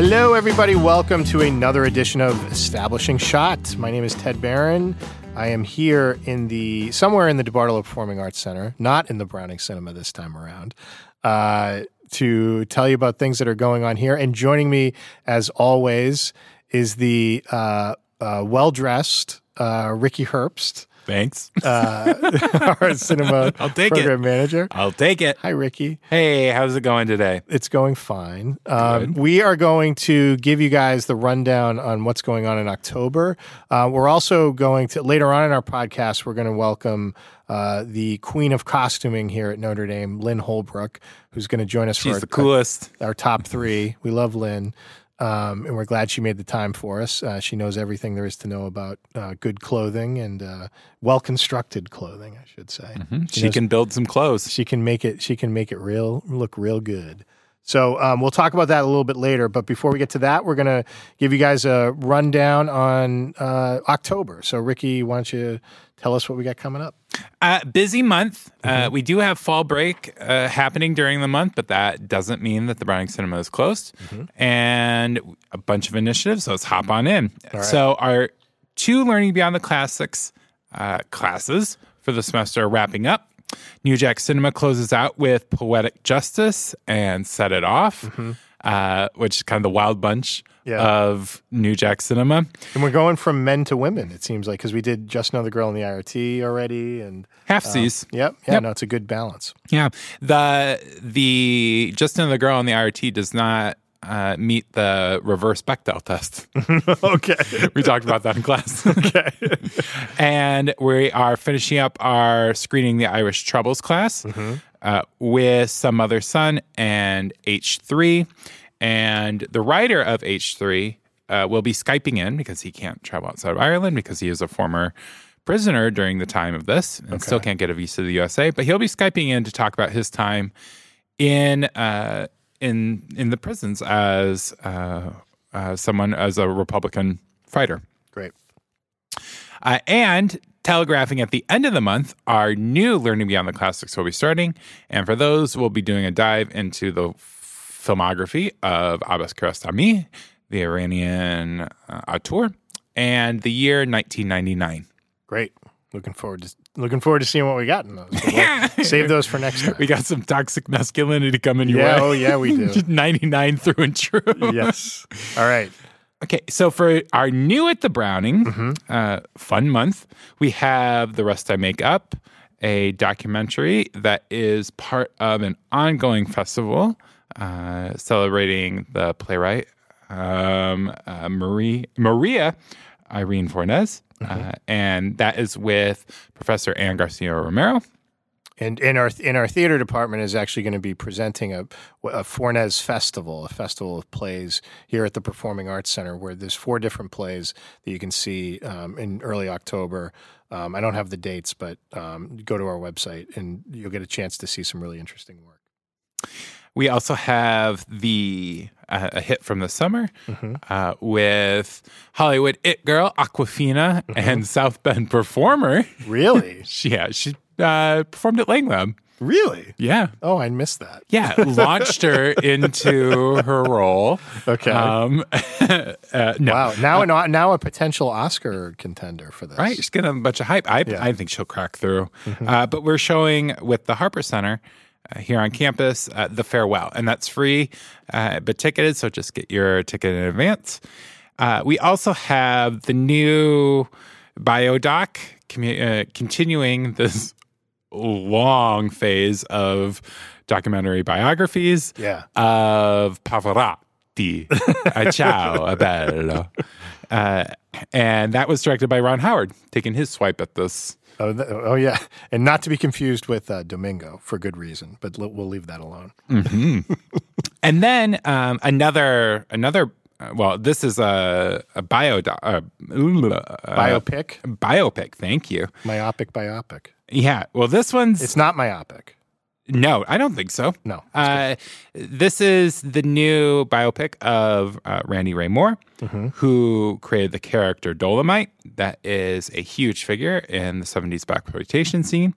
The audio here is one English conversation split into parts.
Hello, everybody. Welcome to another edition of Establishing Shot. My name is Ted Barron. I am here somewhere in the DeBartolo Performing Arts Center, not in the Browning Cinema this time around, to tell you about things that are going on here. And joining me, as always, is the well-dressed Ricky Herbst. Thanks. Our cinema program manager. I'll take it. Hi, Ricky. Hey, how's it going today? It's going fine. We are going to give you guys the rundown on what's going on in October. We're also going to, later on in our podcast, we're going to welcome the queen of costuming here at Notre Dame, Lynn Holbrook, who's going to join us for our top three. We love Lynn. And we're glad she made the time for us. She knows everything there is to know about good clothing and well-constructed clothing, I should say. Mm-hmm. She can build some clothes. She can make it look real good. So we'll talk about that a little bit later. But before we get to that, we're going to give you guys a rundown on October. So, Ricky, why don't you tell us what we got coming up? Busy month. Mm-hmm. We do have fall break happening during the month, but that doesn't mean that the Browning Cinema is closed. Mm-hmm. And a bunch of initiatives, so let's hop on in. Right. So our two Learning Beyond the Classics classes for the semester are wrapping up. New Jack Cinema closes out with Poetic Justice and Set It Off, mm-hmm. Which is kind of the wild bunch of New Jack Cinema. And we're going from men to women, it seems like, because we did Just Another Girl on the IRT already. And halfsies. Yep. No, it's a good balance. Yeah. The Just Another Girl on the IRT does not meet the reverse Bechdel test. Okay. We talked about that in class. Okay. And we are finishing up our Screening the Irish Troubles class with Some Mother's Son and H3. And the writer of H3 will be Skyping in because he can't travel outside of Ireland because he is a former prisoner during the time of this and still can't get a visa to the USA. But he'll be Skyping in to talk about his time in the prisons as someone, as a Republican fighter. Great. And telegraphing at the end of the month, our new Learning Beyond the Classics will be starting. And for those, we'll be doing a dive into the filmography of Abbas Kiarostami, the Iranian auteur, and the year 1999. Great. Looking forward to seeing what we got in those. We'll save those for next time. We got some toxic masculinity coming your way. Oh, yeah, we do. 99 through and true. Yes. All right. Okay, so for our new at the Browning, fun month, we have The Rest I Make Up, a documentary that is part of an ongoing festival celebrating the playwright Maria Irene Fornes. And that is with Professor Anne Garcia Romero. And in our theater department is actually going to be presenting a Fornes Festival, a festival of plays here at the Performing Arts Center, where there's 4 different plays that you can see in early October. I don't have the dates, but go to our website and you'll get a chance to see some really interesting work. We also have a hit from the summer with Hollywood it girl Awkwafina and South Bend performer. Really? She performed at Langham. Really? Yeah. Oh, I missed that. Yeah, launched her into her role. Okay. No. Wow. Now a potential Oscar contender for this. Right. She's getting a bunch of hype. I think she'll crack through. But we're showing with the Harper Center here on campus, The Farewell. And that's free, but ticketed, so just get your ticket in advance. We also have the new biodoc continuing this long phase of documentary biographies of Pavarotti. Ciao, bello. And that was directed by Ron Howard, taking his swipe at this. Oh, yeah. And not to be confused with Domingo for good reason, but we'll leave that alone. And then this is a biopic. Biopic, thank you. Biopic. Yeah, well, this one's... It's not myopic. No, I don't think so. No. This is the new biopic of Randy Ray Moore, who created the character Dolomite. That is a huge figure in the 70s blaxploitation scene.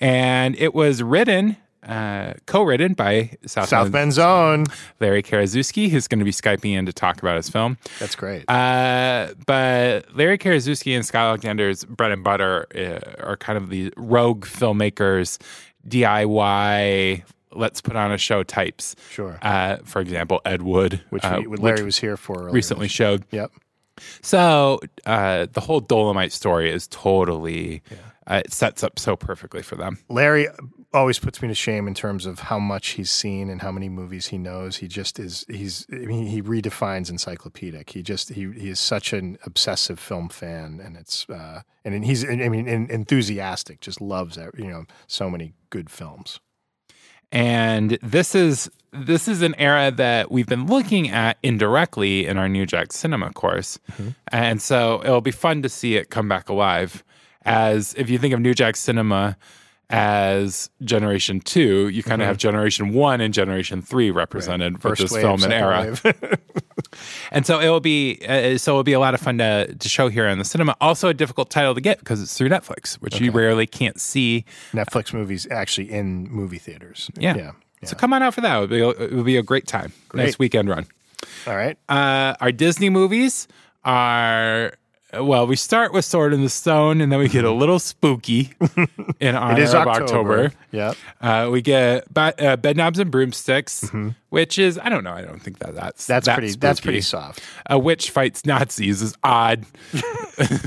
And it was written co-written by South Bend's own Larry Karaszewski, who's going to be Skyping in to talk about his film. That's great. But Larry Karaszewski and Scott Alexander's bread and butter are kind of the rogue filmmakers, DIY, let's put on a show types. Sure. For example, Ed Wood, which Larry was here for earlier, recently showed. Yep. So the whole Dolomite story is totally, it sets up so perfectly for them. Larry always puts me to shame in terms of how much he's seen and how many movies he knows. He just is, he redefines encyclopedic. He is such an obsessive film fan, and it's, and he's, I mean, enthusiastic, just loves, so many good films. And this is an era that we've been looking at indirectly in our New Jack Cinema course. Mm-hmm. And so it'll be fun to see it come back alive. As if you think of New Jack Cinema as Generation 2, you kind of have Generation 1 and Generation 3 represented with this film and era. And so it'll be a lot of fun to show here in the cinema. Also a difficult title to get because it's through Netflix, which you rarely can't see. Netflix movies actually in movie theaters. Yeah. So come on out for that. It would be a great time. Great. Nice weekend run. All right. Our Disney movies are... Well, we start with Sword in the Stone, and then we get a little spooky in honor of October. Yeah, we get Bedknobs and Broomsticks, which is I don't think that's pretty spooky. That's pretty soft. A witch fights Nazis is odd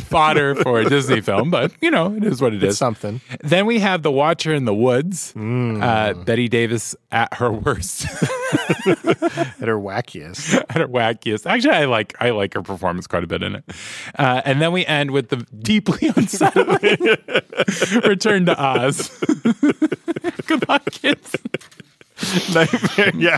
fodder for a Disney film, but it is what it's something. Then we have The Watcher in the Woods. Betty Davis at her worst, at her wackiest. Actually, I like her performance quite a bit in it. And then we end with the deeply unsettling Return to Oz. Good luck, kids. Nightmare. Yeah.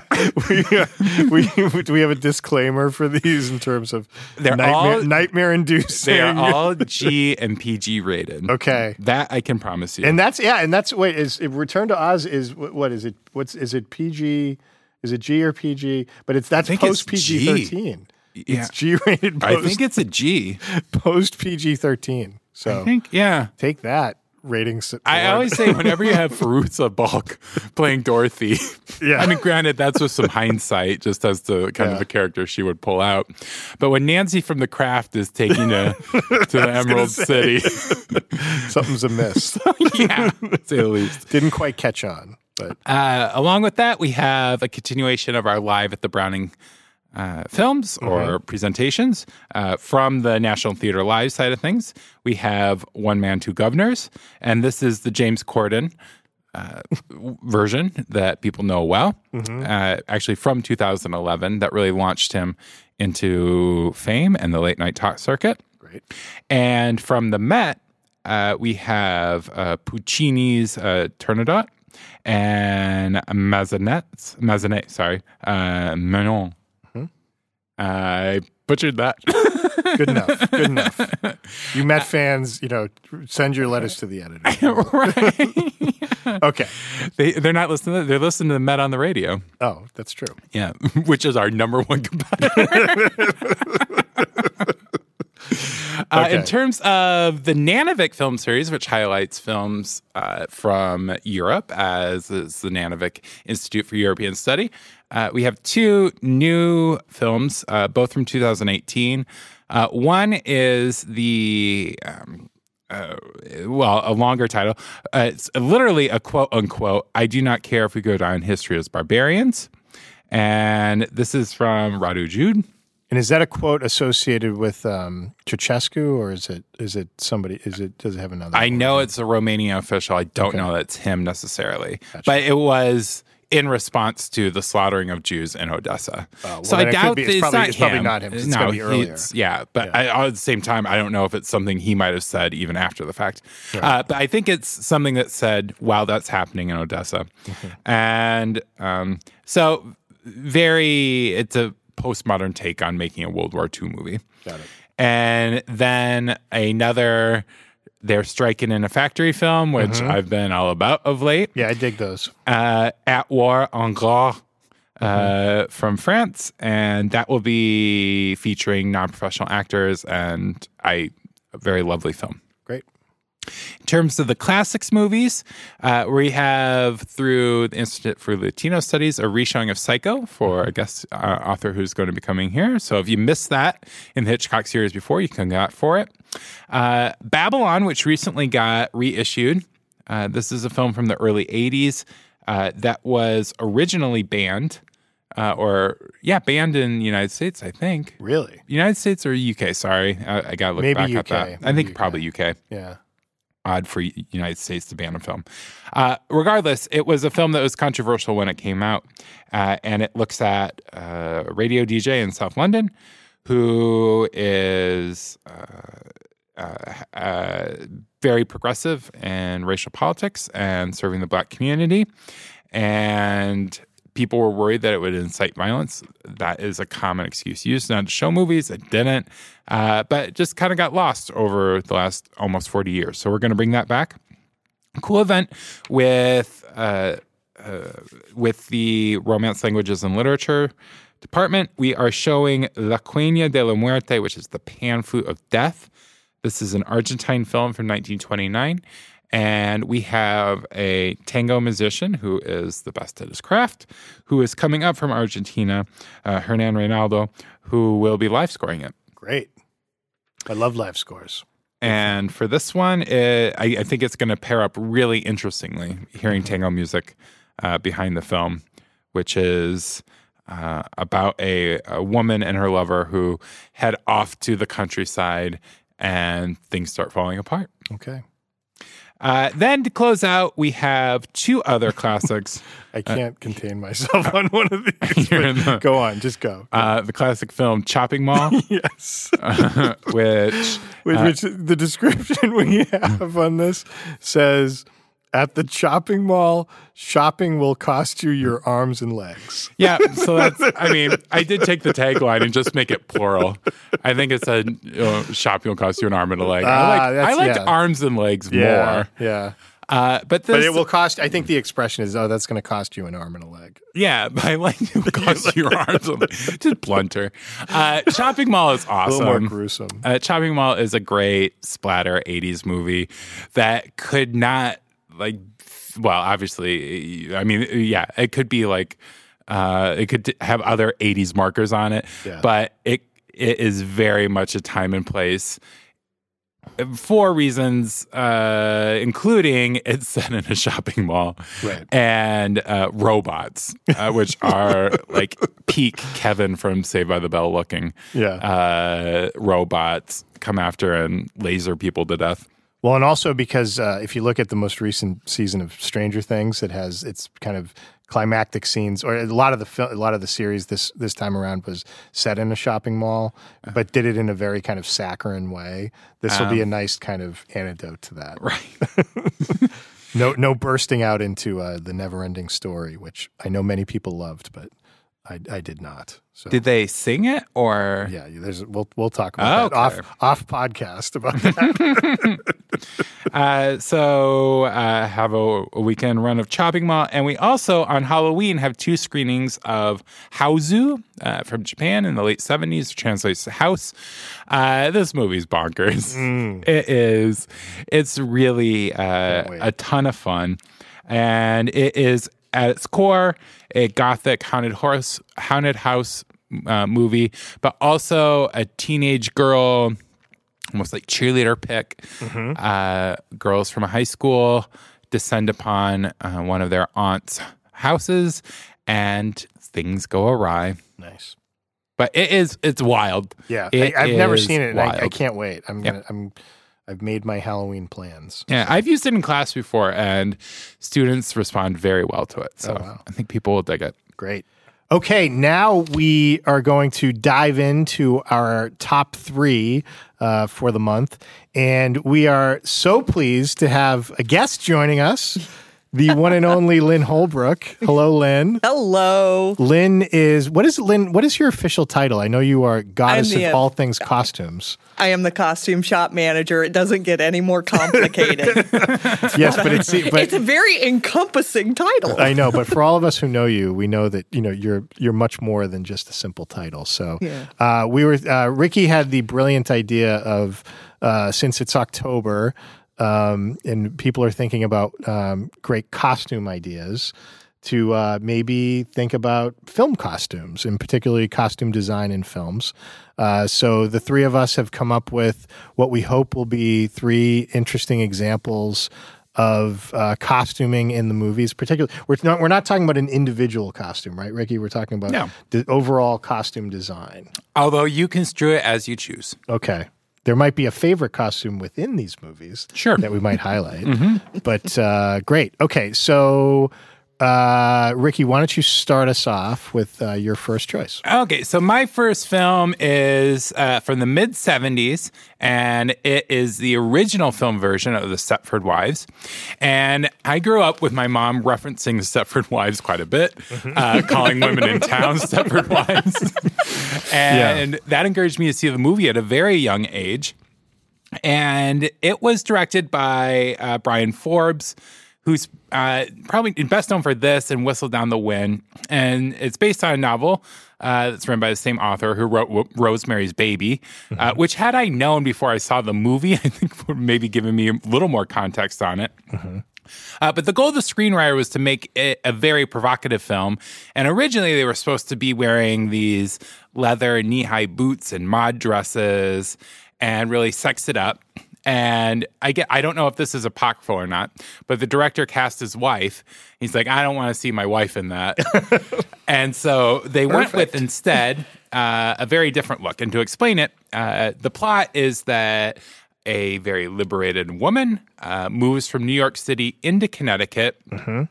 Do we have a disclaimer for these in terms of nightmare-inducing? They are all G and PG rated. Okay. That I can promise you. And Return to Oz is, what is it? Is it PG? Is it G or PG? But that's post PG-13. It's G-rated. I think it's a G. Post PG-13. So I think, take that rating. I always say whenever you have Farruza Balk playing Dorothy, I mean, granted, that's with some hindsight just as to kind of the character she would pull out. But when Nancy from The Craft is taking to the Emerald City. Something's amiss. To say the least. Didn't quite catch on. But along with that, we have a continuation of our Live at the Browning films or presentations from the National Theater Live side of things. We have One Man, Two Governors, and this is the James Corden version that people know well, actually from 2011 that really launched him into fame and the late night talk circuit. Great. And from the Met, we have Puccini's Turandot and Manon. I butchered that. Good enough. You Met fans, send your letters to the editor. Right. Okay. They're not listening. They're listening to the Met on the radio. Oh, that's true. Yeah, which is our number one competitor. Okay. In terms of the Nanovic film series, which highlights films from Europe, as is the Nanovic Institute for European Study, we have two new films, both from 2018. One is the, a longer title. It's literally a quote-unquote, I do not care if we go down history as barbarians. And this is from Radu Jude. And is that a quote associated with Ceausescu, or is it somebody? Does it have another? I know it's a Romanian official. I don't know that's him necessarily, but it was in response to the slaughtering of Jews in Odessa. So I doubt it's probably not him. It's going to be earlier. At the same time, I don't know if it's something he might have said even after the fact. Right. But I think it's something that's said while that's happening in Odessa, and so it's a postmodern take on making a World War II movie. Got it. And then another, They're Striking in a Factory film, which I've been all about of late. Yeah, I dig those. At War en Gras from France, and that will be featuring non-professional actors, and a very lovely film. Great. In terms of the classics movies, we have, through the Institute for Latino Studies, a reshowing of Psycho for a guest author who's going to be coming here. So if you missed that in the Hitchcock series before, you can go out for it. Babylon, which recently got reissued. This is a film from the early 80s that was originally banned. Banned in the United States, I think. Really? United States or UK, sorry. I got to look back at that. Maybe I think UK. Probably UK. Yeah. Odd for United States to ban a film. Regardless, it was a film that was controversial when it came out. And it looks at a radio DJ in South London who is very progressive in racial politics and serving the black community. And people were worried that it would incite violence. That is a common excuse used now to show movies. It didn't. But it just kind of got lost over the last almost 40 years. So we're going to bring that back. Cool event with the Romance, Languages, and Literature Department. We are showing La Cueña de la Muerte, which is the Pan Flute of Death. This is an Argentine film from 1929. And we have a tango musician who is the best at his craft, who is coming up from Argentina, Hernan Reynaldo, who will be live scoring it. Great. I love live scores. And for this one, I think it's going to pair up really interestingly, hearing tango music behind the film, which is about a woman and her lover who head off to the countryside and things start falling apart. Okay. Then to close out, we have two other classics. I can't contain myself on one of these. Go on, just go. The classic film Chopping Mall. Yes. Which the description we have on this says, at the Chopping Mall, shopping will cost you your arms and legs. Yeah, so I did take the tagline and just make it plural. I think it said, shopping will cost you an arm and a leg. I liked arms and legs more. Yeah. But it will cost, I think the expression is, that's going to cost you an arm and a leg. Yeah, but I like it will cost you your arms and legs. Just blunter. Chopping Mall is awesome. A little more gruesome. Chopping Mall is a great splatter 80s movie that could not, it could be it could have other 80s markers on it, but it is very much a time and place for reasons, including it's set in a shopping mall, right, and robots, which are like peak Kevin from Saved by the Bell looking robots come after and laser people to death. Well, and also because if you look at the most recent season of Stranger Things, it has its kind of climactic scenes, or a lot of the series this time around was set in a shopping mall, but did it in a very kind of saccharine way. This will be a nice kind of antidote to that, right? No bursting out into the Never-Ending Story, which I know many people loved, but I did not. So. Did they sing it or? Yeah, we'll talk about that off podcast about that. So have a weekend run of Chopping Mall. And we also on Halloween have two screenings of Haozu from Japan in the late 70s, translates to house. This movie's bonkers. Mm. It is. It's really a ton of fun. And it is, at its core, a gothic haunted house movie, but also a teenage girl, almost like cheerleader pick. Mm-hmm. Girls from a high school descend upon one of their aunt's houses, and things go awry. Nice, but it's wild. Yeah, I've never seen it, and I can't wait. I've made my Halloween plans. Yeah, I've used it in class before, and students respond very well to it. So I think people will dig it. Great. Okay, now we are going to dive into our top three for the month. And we are so pleased to have a guest joining us. The one and only Lynn Holbrook. Hello, Lynn. Hello. Lynn is, what is your official title? I know you are goddess of all things costumes. I am the costume shop manager. It doesn't get any more complicated. Yes, but it's a very encompassing title. I know, but for all of us who know you, we know that you're much more than just a simple title. So Ricky had the brilliant idea of since it's October, and people are thinking about great costume ideas, to maybe think about film costumes, and particularly costume design in films. So the three of us have come up with what we hope will be three interesting examples of costuming in the movies. Particularly, we're not talking about an individual costume, right, Ricky? We're talking about the overall costume design. Although you construe it as you choose. Okay. There might be a favorite costume within these movies that we might highlight. Mm-hmm. But great. Okay, so... Ricky, why don't you start us off with your first choice? Okay, so my first film is from the mid-70s, and it is the original film version of The Stepford Wives. And I grew up with my mom referencing The Stepford Wives quite a bit, calling women in town Stepford Wives. And that encouraged me to see the movie at a very young age. And it was directed by Brian Forbes, who's probably best known for this and Whistle Down the Wind. And it's based on a novel that's written by the same author who wrote Rosemary's Baby, which had I known before I saw the movie, I think would maybe given me a little more context on it. Mm-hmm. But the goal of the screenwriter was to make it a very provocative film. And originally they were supposed to be wearing these leather knee-high boots and mod dresses and really sex it up. And I don't know if this is apocryphal or not, but the director cast his wife. He's like, I don't want to see my wife in that. And so they went with instead a very different look. And to explain it, the plot is that a very liberated woman moves from New York City into Connecticut. Mm-hmm.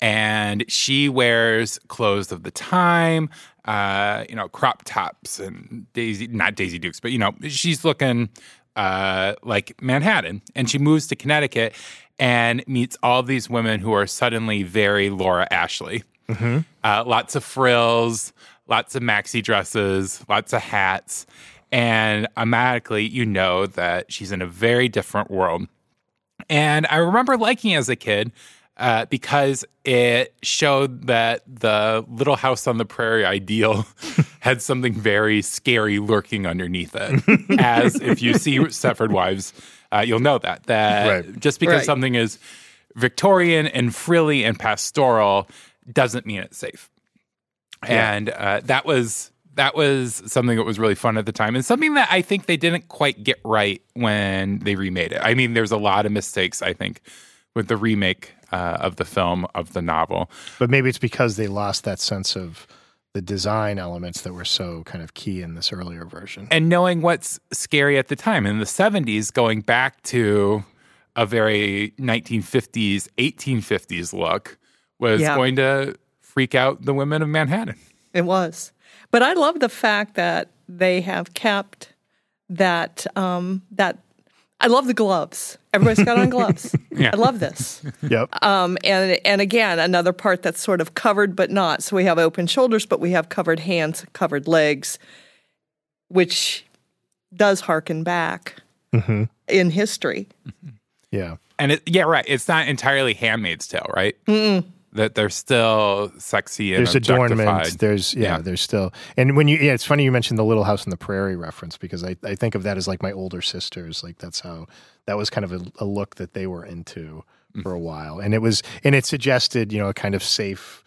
And she wears clothes of the time, crop tops and not Daisy Dukes, but, she's looking... like Manhattan. And she moves to Connecticut and meets all these women who are suddenly very Laura Ashley. Mm-hmm. Lots of frills, lots of maxi dresses, lots of hats. And automatically, you know that she's in a very different world. And I remember liking it as a kid because it showed that the Little House on the Prairie ideal had something very scary lurking underneath it. As if you see Stepford Wives, you'll know that just because something is Victorian and frilly and pastoral doesn't mean it's safe. Yeah. And that was something that was really fun at the time, and something that I think they didn't quite get right when they remade it. I mean, there's a lot of mistakes, I think, with the remake of the film, of the novel. But maybe it's because they lost that sense of... the design elements that were so kind of key in this earlier version. And knowing what's scary at the time. In the 70s, going back to a very 1950s, 1850s look was going to freak out the women of Manhattan. It was. But I love the fact that they have kept that, I love the gloves. Everybody's got on gloves. I love this. Yep. And again, another part that's sort of covered but not. So we have open shoulders, but we have covered hands, covered legs, which does harken back in history. Yeah. And it's not entirely Handmaid's Tale, right? Mm-mm. That they're still sexy and there's adornment. There's there's still, and when you it's funny you mentioned the Little House on the Prairie reference, because I think of that as like my older sisters, like that's how that was kind of a look that they were into for a while, and it suggested a kind of safe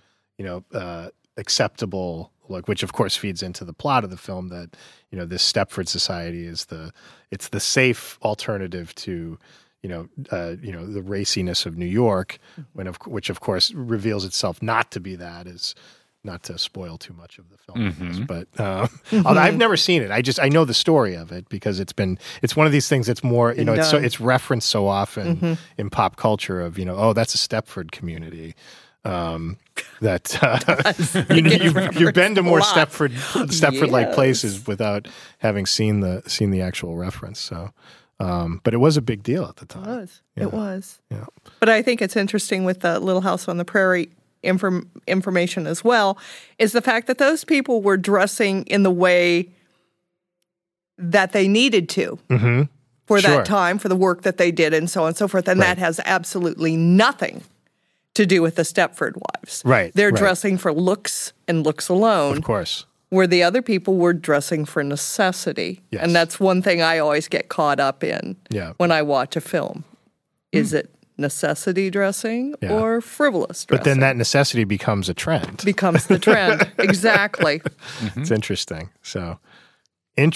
acceptable look, which of course feeds into the plot of the film that this Stepford Society is the safe alternative to. The raciness of New York, which of course reveals itself not to be that, is not to spoil too much of the film. Mm-hmm. But I've never seen it. I know the story of it because it's one of these things that's more, it's referenced so often in pop culture of, that's a Stepford community. That you've been to more Stepford-like places without having seen the actual reference. So. But it was a big deal at the time. It was. Yeah. It was. Yeah. But I think it's interesting with the Little House on the Prairie information as well, is the fact that those people were dressing in the way that they needed to for that time, for the work that they did and so on and so forth. And that has absolutely nothing to do with the Stepford Wives. Right. They're dressing for looks and looks alone. Of course. Where the other people were dressing for necessity. Yes. And that's one thing I always get caught up in when I watch a film. Is it necessity dressing or frivolous dressing? But then that necessity becomes a trend. Becomes the trend. Exactly. Mm-hmm. It's interesting. So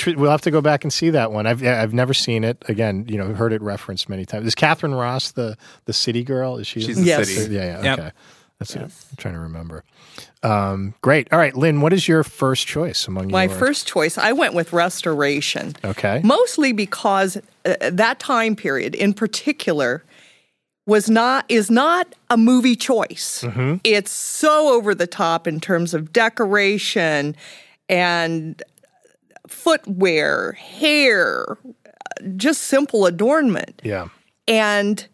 we'll have to go back and see that one. I've never seen it. Again, you know, heard it referenced many times. Is Catherine Ross the city girl? Is she? She's the city. Yeah. Yep. Okay. That's what I'm trying to remember. Great. All right, Lynn, what is your first choice among your My first choice, I went with Restoration. Okay. Mostly because that time period in particular is not a movie choice. Mm-hmm. It's so over the top in terms of decoration and footwear, hair, just simple adornment. Yeah. And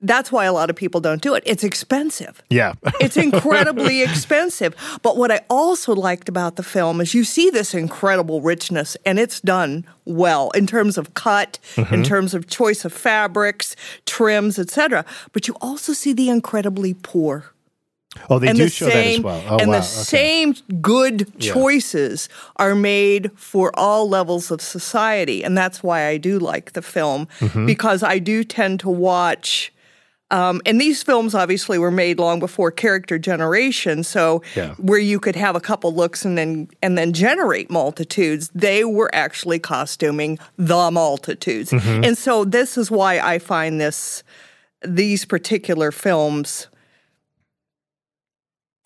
that's why a lot of people don't do it. It's expensive. Yeah. It's incredibly expensive. But what I also liked about the film is you see this incredible richness, and it's done well in terms of cut, in terms of choice of fabrics, trims, etc. But you also see the incredibly poor. Oh, they do show that as well. Oh, and the same good choices are made for all levels of society, and that's why I do like the film, because I do tend to watch— and these films obviously were made long before character generation, so where you could have a couple looks and then generate multitudes, they were actually costuming the multitudes. Mm-hmm. And so this is why I find these particular films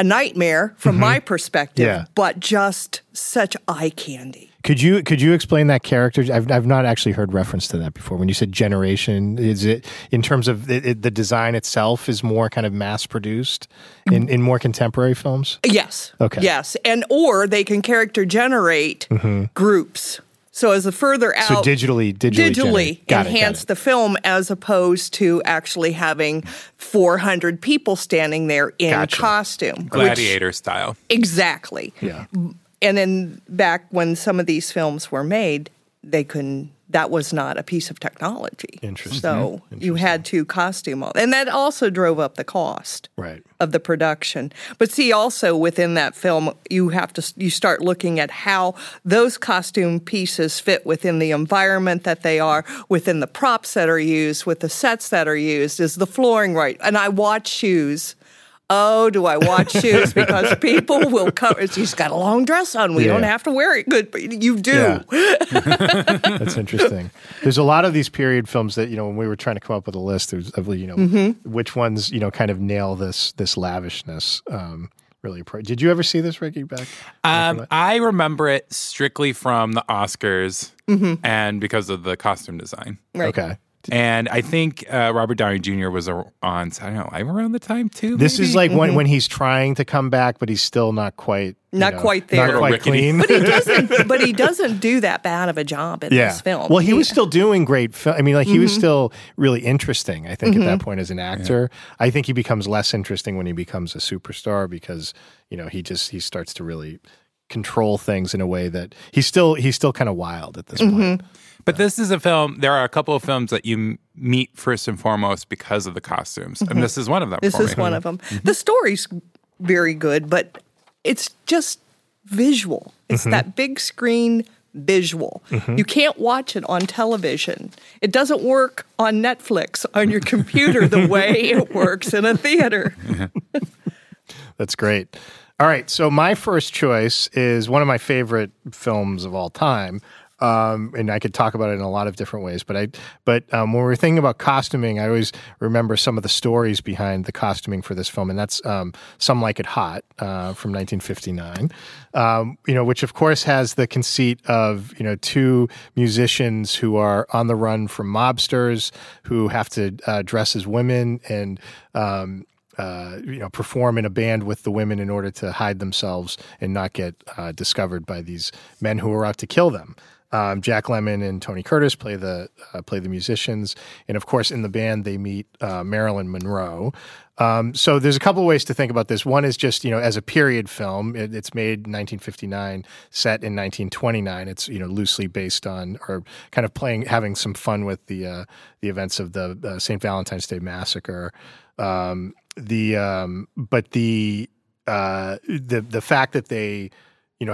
a nightmare from my perspective, but just such eye candy. Could you explain that character? I've not actually heard reference to that before. When you said generation, is it in terms of the design itself is more kind of mass produced in more contemporary films? Yes. Okay. Yes, or they can character generate groups. So as a further out, digitally enhance the film as opposed to actually having 400 people standing there in costume. Gladiator style. Exactly. Yeah. And then back when some of these films were made, that was not a piece of technology. Interesting. So you had to costume all. And that also drove up the cost of the production. But see, also within that film, you start looking at how those costume pieces fit within the environment that they are, within the props that are used, with the sets that are used. Is the flooring right? And I watch shoes. Oh, do I watch shoes? Because people will come. She's got a long dress on. We don't have to wear it good, but you do. Yeah. That's interesting. There's a lot of these period films that, you know, when we were trying to come up with a list of, you know, which ones, you know, kind of nail this lavishness. Really, did you ever see this, Ricky? Back, I remember it strictly from the Oscars and because of the costume design. Right. Okay. And I think Robert Downey Jr. was on, I don't know, I'm around the time too, maybe? This is like when he's trying to come back, but he's still not quite— quite there. Not quite clean. But he doesn't do that bad of a job in this film. Well, he was still doing great film. I mean, like, he was still really interesting, I think, at that point as an actor. Yeah. I think he becomes less interesting when he becomes a superstar because, you know, he starts to really control things in a way that he's still kind of wild at this point. But this is a film, there are a couple of films that you meet first and foremost because of the costumes. And this is one of them. This is one of them. The story's very good, but it's just visual. It's that big screen visual. You can't watch it on television. It doesn't work on Netflix, on your computer, the way it works in a theater. That's great. All right, so my first choice is one of my favorite films of all time. And I could talk about it in a lot of different ways, but when we were thinking about costuming, I always remember some of the stories behind the costuming for this film, and that's Some Like It Hot from 1959, you know, which of course has the conceit of, you know, two musicians who are on the run from mobsters who have to dress as women and you know, perform in a band with the women in order to hide themselves and not get discovered by these men who are out to kill them. Jack Lemmon and Tony Curtis play the musicians, and of course in the band they meet Marilyn Monroe. So there's a couple of ways to think about this. One is just, you know, as a period film, it's made in 1959, set in 1929. It's, you know, loosely based on or kind of having some fun with the events of the St. Valentine's Day Massacre. But the fact that they You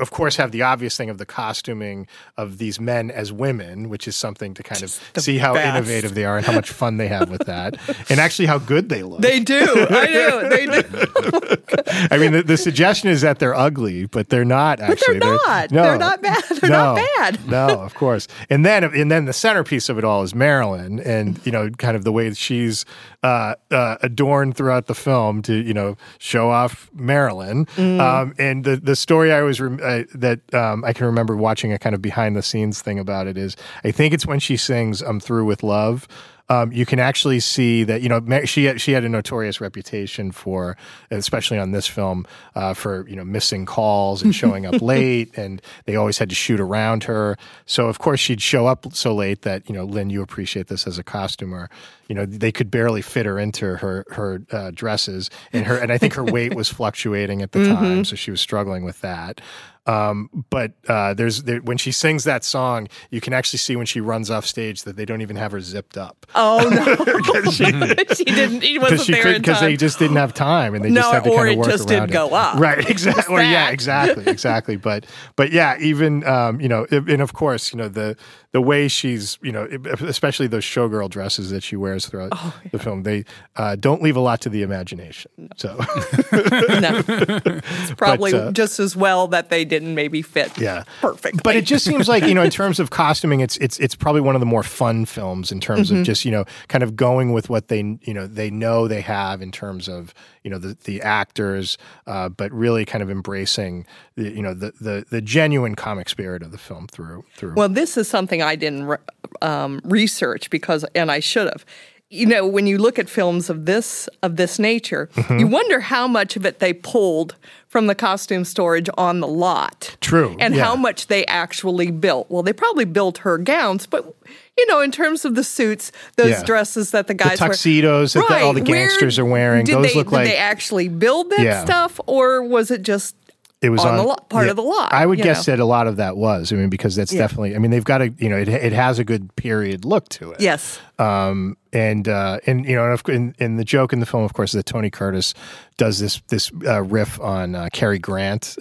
of course have the obvious thing of the costuming of these men as women, which is something to kind of see how innovative they are and how much fun they have with that, and actually how good they look. They do. I know. They do. I mean, the suggestion is that they're ugly, but they're not actually. But they're not. They're not bad. They're not bad. No, of course. And then the centerpiece of it all is Marilyn, and kind of the way that she's adorned throughout the film to show off Marilyn, and the story. I can remember watching a kind of behind the scenes thing about it is I think it's when she sings "I'm Through with Love." You can actually see that she had a notorious reputation for, especially on this film, for missing calls and showing up late, and they always had to shoot around her. So of course she'd show up so late that Lynn, you appreciate this as a costumer. They could barely fit her into her dresses, and I think her weight was fluctuating at the time, so she was struggling with that. But when she sings that song, you can actually see when she runs off stage that they don't even have her zipped up. Oh no, she didn't. He wasn't there in time because they just didn't have time, and they just had to kind of work around it. Or it just didn't go up. Right? Exactly. Exactly. But yeah, even and of course, the way she's, especially those showgirl dresses that she wears throughout the film, they don't leave a lot to the imagination. No. So it's probably just as well that they didn't maybe fit perfectly. But it just seems like, in terms of costuming, it's probably one of the more fun films in terms of just, kind of going with what they know they have in terms of, the actors, but really kind of embracing, the genuine comic spirit of the film through. Well, this is something I didn't research and I should have. When you look at films of this nature, you wonder how much of it they pulled from the costume storage on the lot. True. And how much they actually built. Well, they probably built her gowns, but in terms of the suits, those dresses that the guys wear. The tuxedos that all the gangsters are wearing. Did they actually build that stuff, or was it just... It was on part of the lot. I would guess that a lot of that was. I mean, because that's definitely. I mean, they've got a. It has a good period look to it. Yes. And the joke in the film, of course, is that Tony Curtis does this riff on Cary Grant.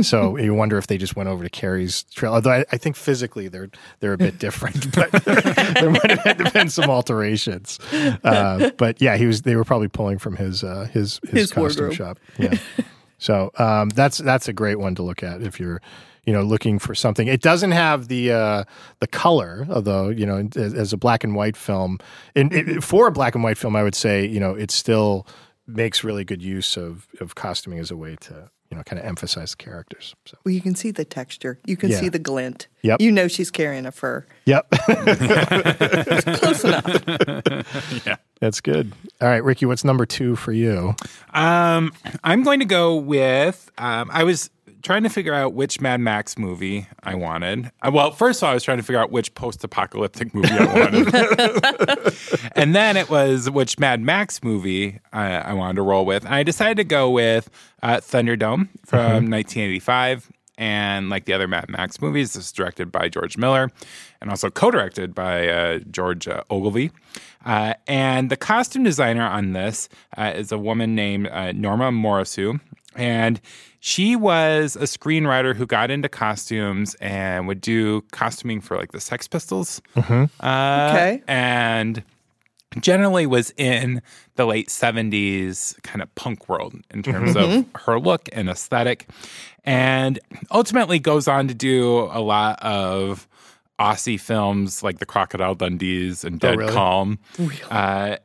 So you wonder if they just went over to Cary's trail. Although I think physically they're a bit different, but there might have had to been some alterations. But yeah, they were probably pulling from his costume wardrobe. Shop. Yeah. So that's a great one to look at if you're, looking for something. It doesn't have the color, although as a black and white film, for a black and white film, I would say it still makes really good use of costuming as a way to kind of emphasize the characters. So. Well, you can see the texture, you can see the glint. Yep. She's carrying a fur. Yep, it's close enough. Yeah. That's good. All right, Ricky, what's number 2 for you? I'm going to go with I was trying to figure out which Mad Max movie I wanted. Well, first of all, I was trying to figure out which post-apocalyptic movie I wanted. And then it was which Mad Max movie I wanted to roll with. And I decided to go with Thunderdome from 1985. And like the other Mad Max movies, this is directed by George Miller and also co-directed by George Ogilvie. And the costume designer on this is a woman named Norma Morosu. And she was a screenwriter who got into costumes and would do costuming for like the Sex Pistols. Mm-hmm. And generally was in the late 70s kind of punk world in terms of her look and aesthetic, and ultimately goes on to do a lot of Aussie films like The Crocodile Dundees and Dead Calm,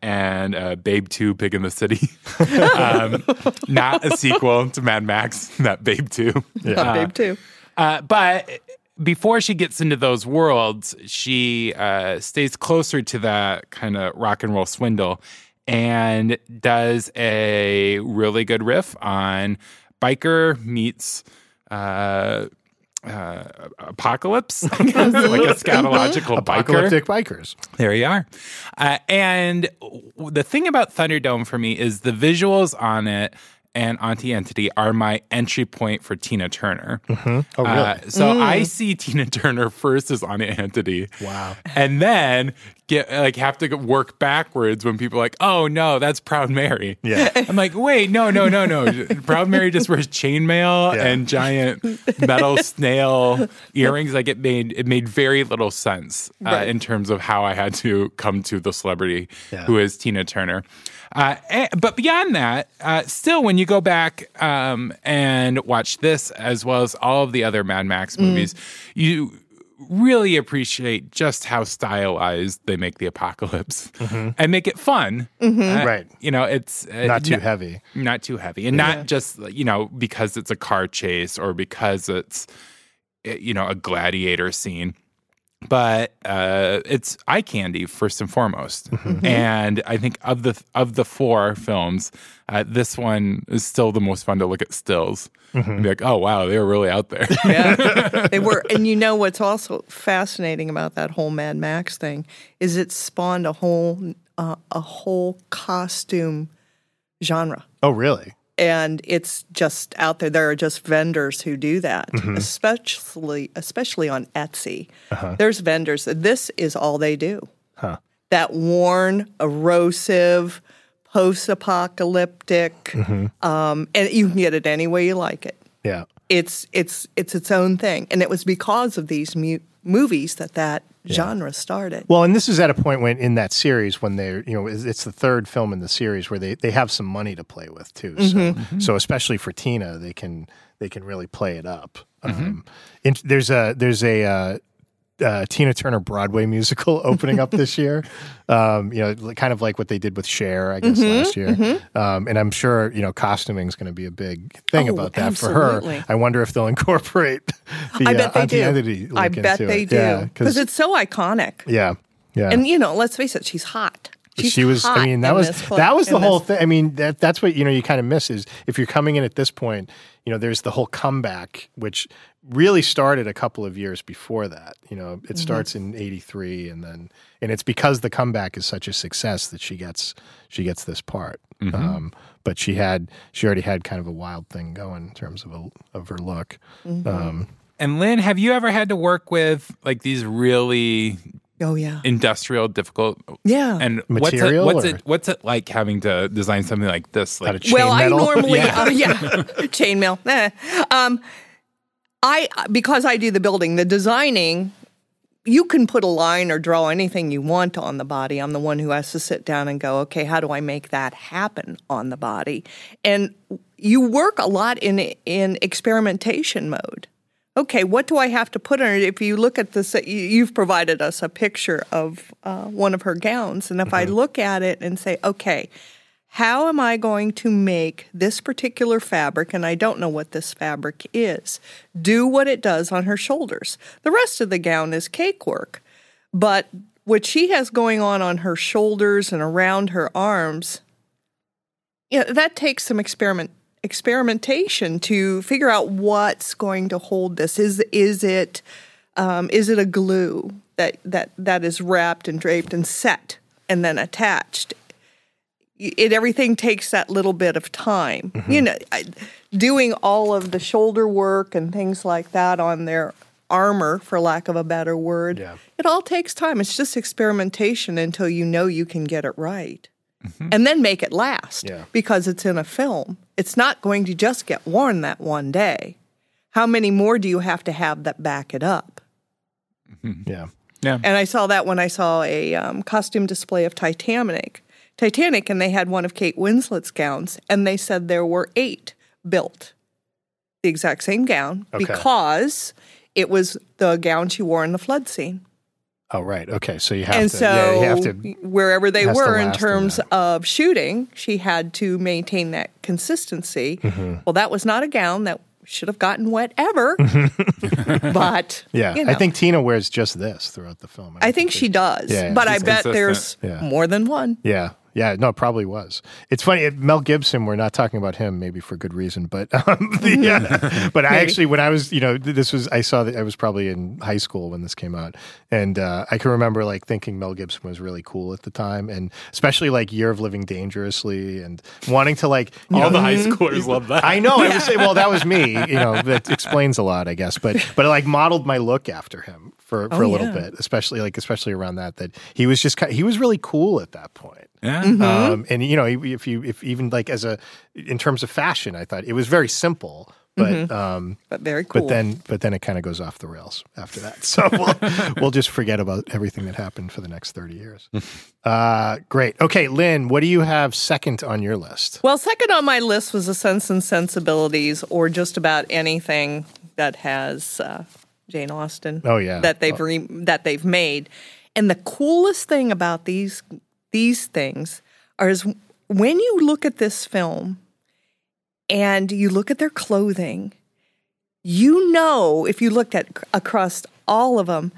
and Babe 2, Pig in the City. Not a sequel to Mad Max, not Babe 2. Yeah. But before she gets into those worlds, she stays closer to that kind of rock and roll swindle and does a really good riff on biker meets... apocalypse, I guess, like a scatological biker. Apocalyptic bikers. There you are. And the thing about Thunderdome for me is the visuals on it and Auntie Entity are my entry point for Tina Turner. Mm-hmm. Oh, really? I see Tina Turner first as Auntie Entity. Wow. And then get like have to work backwards when people are like, oh no, that's Proud Mary. Yeah, I'm like, wait, no. Proud Mary just wears chainmail and giant metal snail earrings. Like it made very little sense in terms of how I had to come to the celebrity who is Tina Turner. But beyond that, still, when you go back and watch this as well as all of the other Mad Max movies, you really appreciate just how stylized they make the apocalypse and make it fun. You know, it's not too heavy. Not too heavy. And not just, you know, because it's a car chase or because it's, you know, a gladiator scene. But it's eye candy first and foremost, and I think of the four films, this one is still the most fun to look at stills and be like, oh wow, they were really out there. Yeah, they were. And you know what's also fascinating about that whole Mad Max thing is it spawned a whole costume genre. Oh, really? And it's just out there. There are just vendors who do that, especially on Etsy. There's vendors. This is all they do. That worn, erosive, post-apocalyptic, and you can get it any way you like it. Yeah, it's its own thing, and it was because of these movies that genre started. Well, and this is at a point when in that series when they're, you know, it's the third film in the series where they have some money to play with too. So especially for Tina, they can really play it up. There's a Tina Turner Broadway musical opening up this year. You know, kind of like what they did with Cher, I guess, last year. And I'm sure, you know, costuming is going to be a big thing about that for her. I wonder if they'll incorporate the identity. I bet they do. Because it's so iconic. Yeah. And, you know, let's face it, she's hot. That was the whole thing. I mean, that's what, you know, you kind of miss is if you're coming in at this point, you know, there's the whole comeback, which really started a couple of years before that. You know, it starts in 83 and it's because the comeback is such a success that she gets this part. But she already had kind of a wild thing going in terms of her look. And Lynn, have you ever had to work with like these really industrial, difficult. Yeah. And material. What's it like having to design something like this? Like chain metal? I normally chainmail. Because I do the building, the designing, you can put a line or draw anything you want on the body. I'm the one who has to sit down and go, okay, how do I make that happen on the body? And you work a lot in experimentation mode. Okay, what do I have to put on it? If you look at this, you've provided us a picture of one of her gowns. And if I look at it and say, okay, how am I going to make this particular fabric, and I don't know what this fabric is, do what it does on her shoulders? The rest of the gown is cake work. But what she has going on her shoulders and around her arms, you know, that takes some experimentation to figure out what's going to hold this. Is it a glue that is wrapped and draped and set and then attached? Everything takes that little bit of time. You know, doing all of the shoulder work and things like that on their armor, for lack of a better word. Yeah. It all takes time. It's just experimentation until you know you can get it right. And then make it last because it's in a film. It's not going to just get worn that one day. How many more do you have to have that back it up? Yeah. And I saw that when I saw a costume display of Titanic, and they had one of Kate Winslet's gowns, and they said there were 8 built, the exact same gown, because it was the gown she wore in the flood scene. Oh, right. Okay. So wherever they were in terms of shooting, she had to maintain that consistency. Well, that was not a gown that should have gotten wet ever. But, yeah, you know. I think Tina wears just this throughout the film. I think she does. Yeah, but I bet there's more than one. Yeah. Yeah, no, it probably was. It's funny, Mel Gibson, we're not talking about him, maybe for good reason, but I actually, when I was, you know, I was probably in high school when this came out, and I can remember, like, thinking Mel Gibson was really cool at the time, and especially, like, Year of Living Dangerously, and wanting to, like... All the high schoolers love that. I know, I would say, well, that was me, you know, that explains a lot, I guess, but I, like, modeled my look after him. for a little bit, especially around that he was just he was really cool at that point. Yeah. Mm-hmm. And you know, if even like in terms of fashion, I thought it was very simple. But but very cool. But then it kind of goes off the rails after that. So we'll just forget about everything that happened for the next 30 years. Great. Okay, Lynn, what do you have second on your list? Well, second on my list was A Sense and Sensibilities, or just about anything that has Jane Austen. Oh yeah, that they've made. And the coolest thing about these things is when you look at this film. And you look at their clothing, you know, if you looked at across all of them,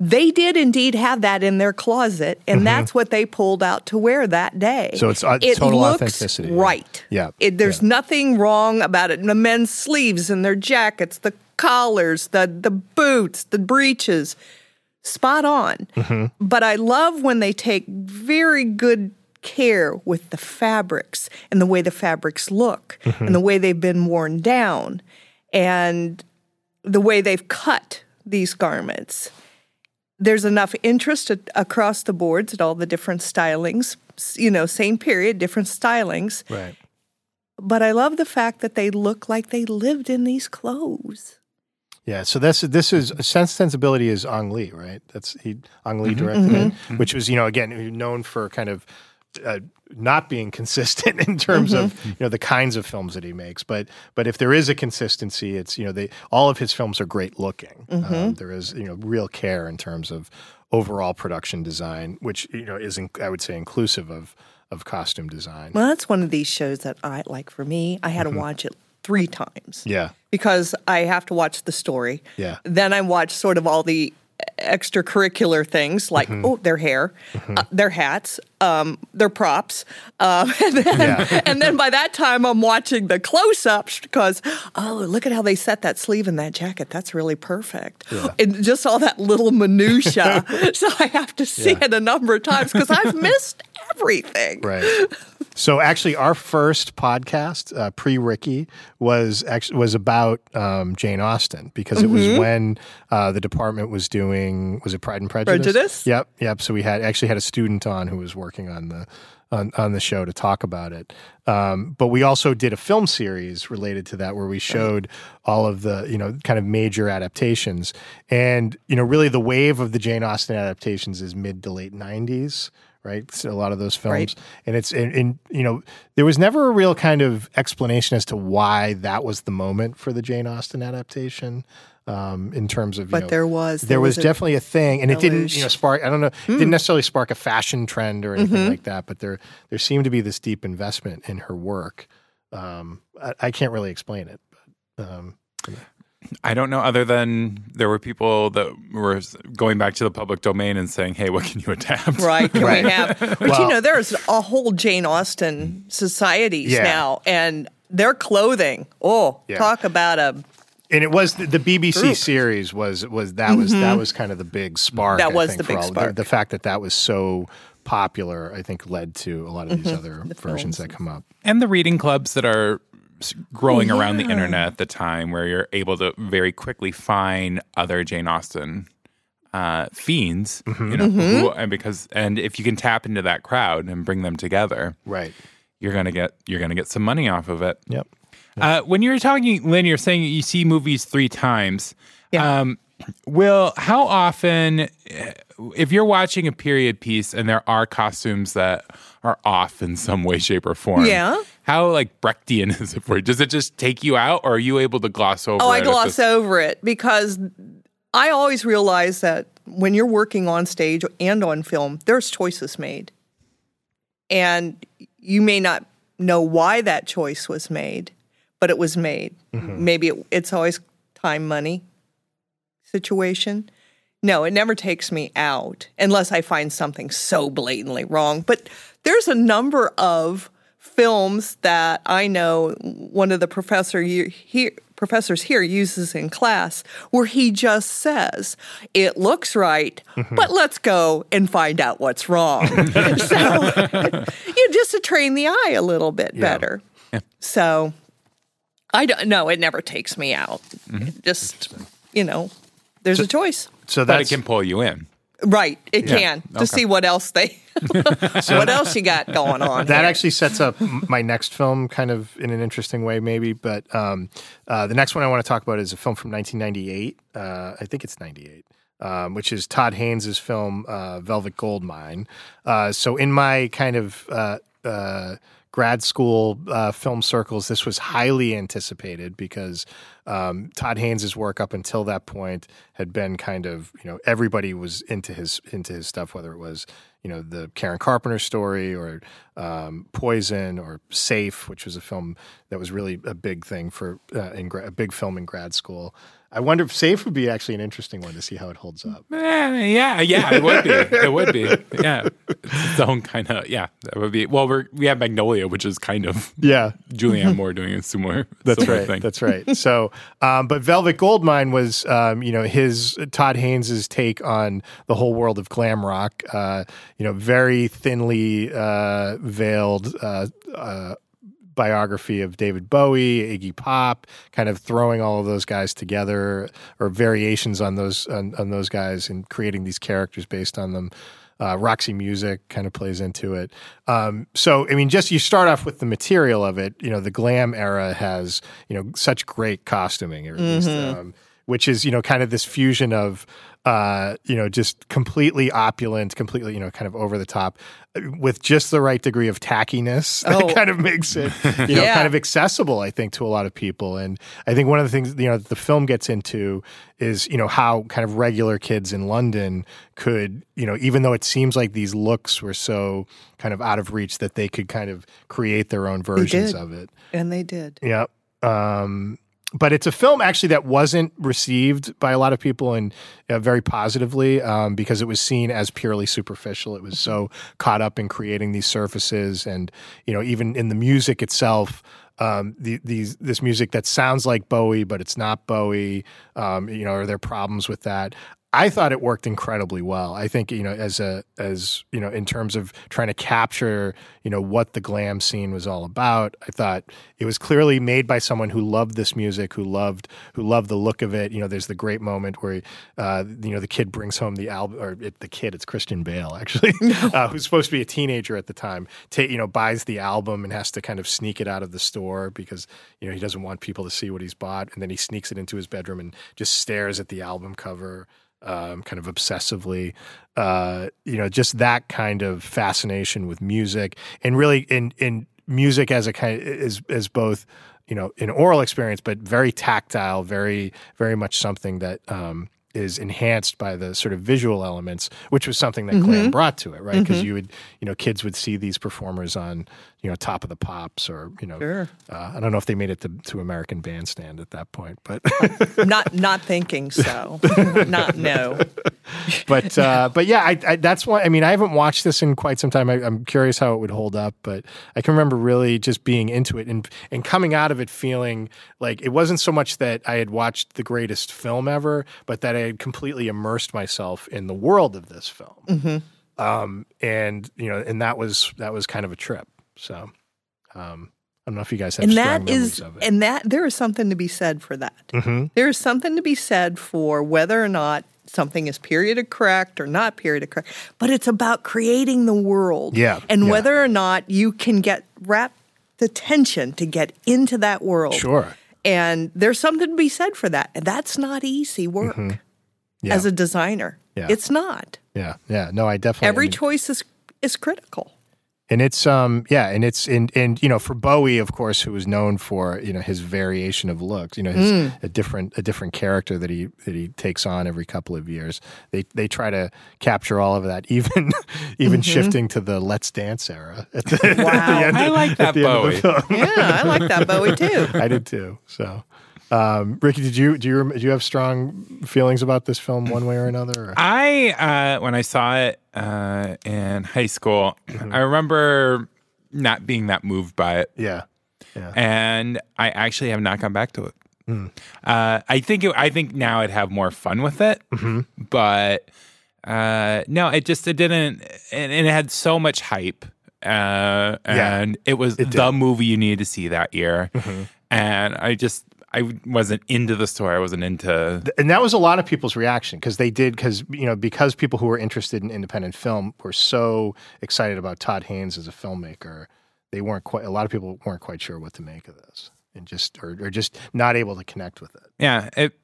they did indeed have that in their closet, and that's what they pulled out to wear that day. So it's total authenticity. Right. Yeah. There's nothing wrong about it. The men's sleeves and their jackets, the collars, the boots, the breeches, spot on. Mm-hmm. But I love when they take very good care with the fabrics and the way the fabrics look and the way they've been worn down and the way they've cut these garments. There's enough interest across the boards at all the different stylings, you know, same period, different stylings. Right. But I love the fact that they look like they lived in these clothes. Yeah, so this is Sense Sensibility is Ang Lee, right? Ang Lee directed it, which was, you know, again, known for kind of not being consistent in terms of, you know, the kinds of films that he makes, but if there is a consistency, it's, you know, all of his films are great looking. There is, you know, real care in terms of overall production design, which, you know, is I would say inclusive of costume design. Well, that's one of these shows that I like. For me, I had to watch it 3 times. Yeah, because I have to watch the story. Yeah, then I watch sort of all the extracurricular things like their hair, their hats, their props, and then by that time I'm watching the close-ups because look at how they set that sleeve in that jacket. That's really perfect, and just all that little minutia. So I have to see it a number of times because I've missed everything. Right. So actually, our first podcast, pre-Ricky, was about Jane Austen because it was when the department was doing, was it Pride and Prejudice? Prejudice. Yep. So we had a student on who was working on the show to talk about it. But we also did a film series related to that where we showed all of the, you know, kind of major adaptations. And, you know, really the wave of the Jane Austen adaptations is mid to late 90s. Right, so a lot of those films, and it's in you know, there was never a real kind of explanation as to why that was the moment for the Jane Austen adaptation. In terms of, there was definitely a thing, and it didn't, you know, spark. I don't know, didn't necessarily spark a fashion trend or anything like that, but there seemed to be this deep investment in her work. I can't really explain it. But, I don't know, other than there were people that were going back to the public domain and saying, hey, what can you adapt? Right, we have? But, you know, there's a whole Jane Austen societies now, and their clothing, talk about a... And it was the BBC series was kind of the big spark. That was the big spark. The fact that was so... popular, I think, led to a lot of these other versions that come up. And the reading clubs that are growing around the internet at the time, where you're able to very quickly find other Jane Austen fiends, you know, and if you can tap into that crowd and bring them together, right, you're gonna get some money off of it. Yep. When you're talking, Lynn, you're saying you see movies 3 times. Yeah. Will, how often, if you're watching a period piece and there are costumes that are off in some way, shape, or form, how like Brechtian is it for you? Does it just take you out, or are you able to gloss over it? Oh, I gloss over it because I always realize that when you're working on stage and on film, there's choices made. And you may not know why that choice was made, but it was made. Maybe it's always time, money situation. No, it never takes me out unless I find something so blatantly wrong. But there's a number of films that I know one of the professors here uses in class where he just says, it looks right, but let's go and find out what's wrong. Just to train the eye a little bit better. Yeah. So, I don't know. It never takes me out. It just, you know... There's a choice. So that it can pull you in. Right, it can, to see what else they, what else you got going on. That actually sets up my next film kind of in an interesting way maybe, but the next one I want to talk about is a film from 1998. I think it's 98. Which is Todd Haynes' film Velvet Goldmine. So in my kind of grad school film circles, this was highly anticipated because Todd Haynes' work up until that point had been kind of, you know, everybody was into his stuff, whether it was, you know, the Karen Carpenter Story or Poison or Safe, which was a film that was really a big thing for a big film in grad school. I wonder if Safe would be actually an interesting one to see how it holds up. Yeah, it would be. It would be. Yeah. Its own kind of, yeah, that would be. Well, we have Magnolia, which is kind of Julianne Moore doing a similar thing. That's right. So, but Velvet Goldmine was, you know, his Todd Haynes' take on the whole world of glam rock, you know, very thinly veiled biography of David Bowie, Iggy Pop, kind of throwing all of those guys together or variations on those guys and creating these characters based on them. Roxy Music kind of plays into it. So, I mean, just you start off with the material of it. You know, the glam era has, you know, such great costuming, at least, which is, you know, kind of this fusion of, you know, just completely opulent, completely, you know, kind of over the top with just the right degree of tackiness that kind of makes it, you know, kind of accessible, I think, to a lot of people. And I think one of the things, you know, that the film gets into is, you know, how kind of regular kids in London could, you know, even though it seems like these looks were so kind of out of reach, that they could kind of create their own versions of it. And they did. Yep. But it's a film actually that wasn't received by a lot of people and very positively because it was seen as purely superficial. It was so caught up in creating these surfaces and, you know, even in the music itself, this music that sounds like Bowie, but it's not Bowie, you know, are there problems with that? I thought it worked incredibly well. I think, you know, as you know, in terms of trying to capture, you know, what the glam scene was all about, I thought it was clearly made by someone who loved this music, who loved the look of it. You know, there's the great moment where, you know, the kid brings home the album, or it's Christian Bale actually, who's supposed to be a teenager at the time, you know, buys the album and has to kind of sneak it out of the store because, you know, he doesn't want people to see what he's bought. And then he sneaks it into his bedroom and just stares at the album cover. Kind of obsessively, you know, just that kind of fascination with music, and really in music as a kind as both, you know, an oral experience, but very tactile, very very much something that is enhanced by the sort of visual elements, which was something that glam brought to it, right? Because you would, you know, kids would see these performers on, you know, Top of the Pops or, you know, I don't know if they made it to American Bandstand at that point, but not thinking so, but yeah, I that's why. I mean, I haven't watched this in quite some time. I'm curious how it would hold up, but I can remember really just being into it and coming out of it feeling like it wasn't so much that I had watched the greatest film ever, but that I had completely immersed myself in the world of this film, and you know, and that was kind of a trip. So I don't know if you guys have strong memories of it. And that there is something to be said for that. There is something to be said for whether or not something is period correct or not period correct, but it's about creating the world, and whether or not you can get wrapped the tension to get into that world. Sure. And there's something to be said for that. That's not easy work as a designer. Yeah. It's not. Yeah. No, I definitely. Every choice is critical. And it's and you know, for Bowie, of course, who was known for, you know, his variation of looks, you know, his a different character that he takes on every couple of years. They try to capture all of that, even shifting to the Let's Dance era. I like that Bowie. I like that Bowie too. I did too. So. Ricky, do you have strong feelings about this film one way or another? Or? I when I saw it in high school, I remember not being that moved by it. Yeah. And I actually have not gone back to it. I think now I'd have more fun with it. But no, it didn't, and it had so much hype, and it was the movie you needed to see that year, and I just. I wasn't into the story. I wasn't into... And that was a lot of people's reaction because people who were interested in independent film were so excited about Todd Haynes as a filmmaker, a lot of people weren't quite sure what to make of this and just not able to connect with it. Yeah. It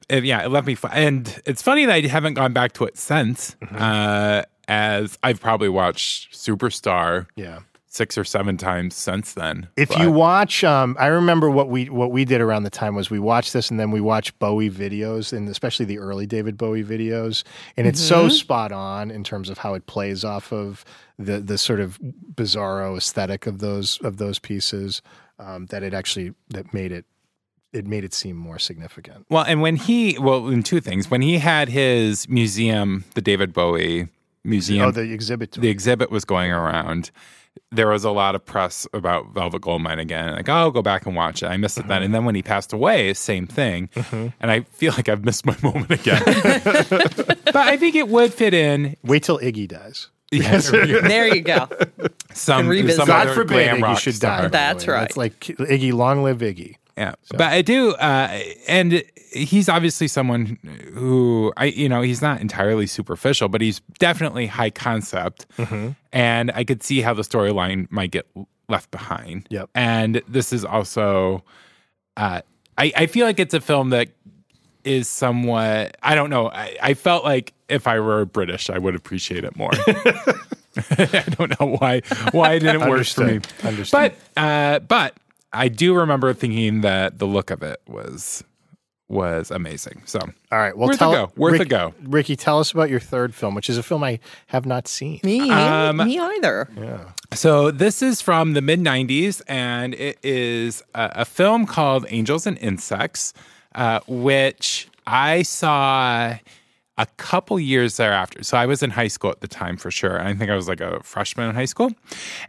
left me... And it's funny that I haven't gone back to it since, as I've probably watched Superstar... Yeah. 6 or 7 times since then. You watch, I remember what we did around the time was we watched this and then we watched Bowie videos, and especially the early David Bowie videos. And it's so spot on in terms of how it plays off of the sort of bizarro aesthetic of those pieces, that made it seem more significant. Well, and in two things, when he had his museum, the David Bowie museum, the exhibit, was going around. There was a lot of press about Velvet Goldmine again. Like, I'll go back and watch it. I missed it then. And then when he passed away, same thing. And I feel like I've missed my moment again. But I think it would fit in. Wait till Iggy dies. Yes. There you go. Some God forbid Iggy should die. That's right. It's like Iggy, long live Iggy. Yeah. So. But I do, and he's obviously someone who, he's not entirely superficial, but he's definitely high concept. And I could see how the storyline might get left behind. Yep. And this is also, I feel like it's a film that is somewhat, I don't know, I felt like if I were British, I would appreciate it more. I don't know why it didn't work for me. Understood. But I do remember thinking that the look of it was amazing. So, all right, well, worth a go. Ricky, tell us about your third film, which is a film I have not seen. Me either. Yeah. So this is from the mid '90s, and it is a film called Angels and Insects, which I saw a couple years thereafter. So I was in high school at the time for sure. I think I was like a freshman in high school,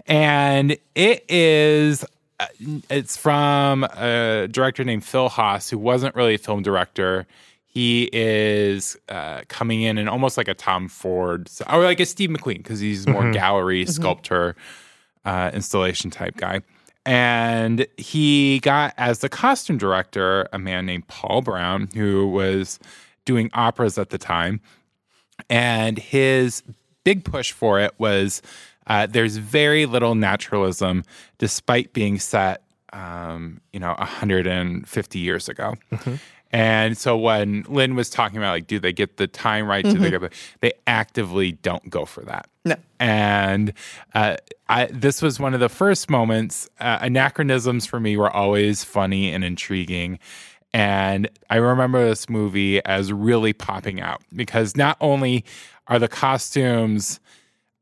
and it is. It's from a director named Phil Haas, who wasn't really a film director. He is coming in almost like a Tom Ford, or like a Steve McQueen, because he's more gallery, sculptor, installation type guy. And he got, as the costume director, a man named Paul Brown, who was doing operas at the time. And his big push for it was... there's very little naturalism, despite being set, 150 years ago. And so when Lynn was talking about, like, do they get the time right? They actively don't go for that. No. And this was one of the first moments. Anachronisms for me were always funny and intriguing. And I remember this movie as really popping out, because not only are the costumes...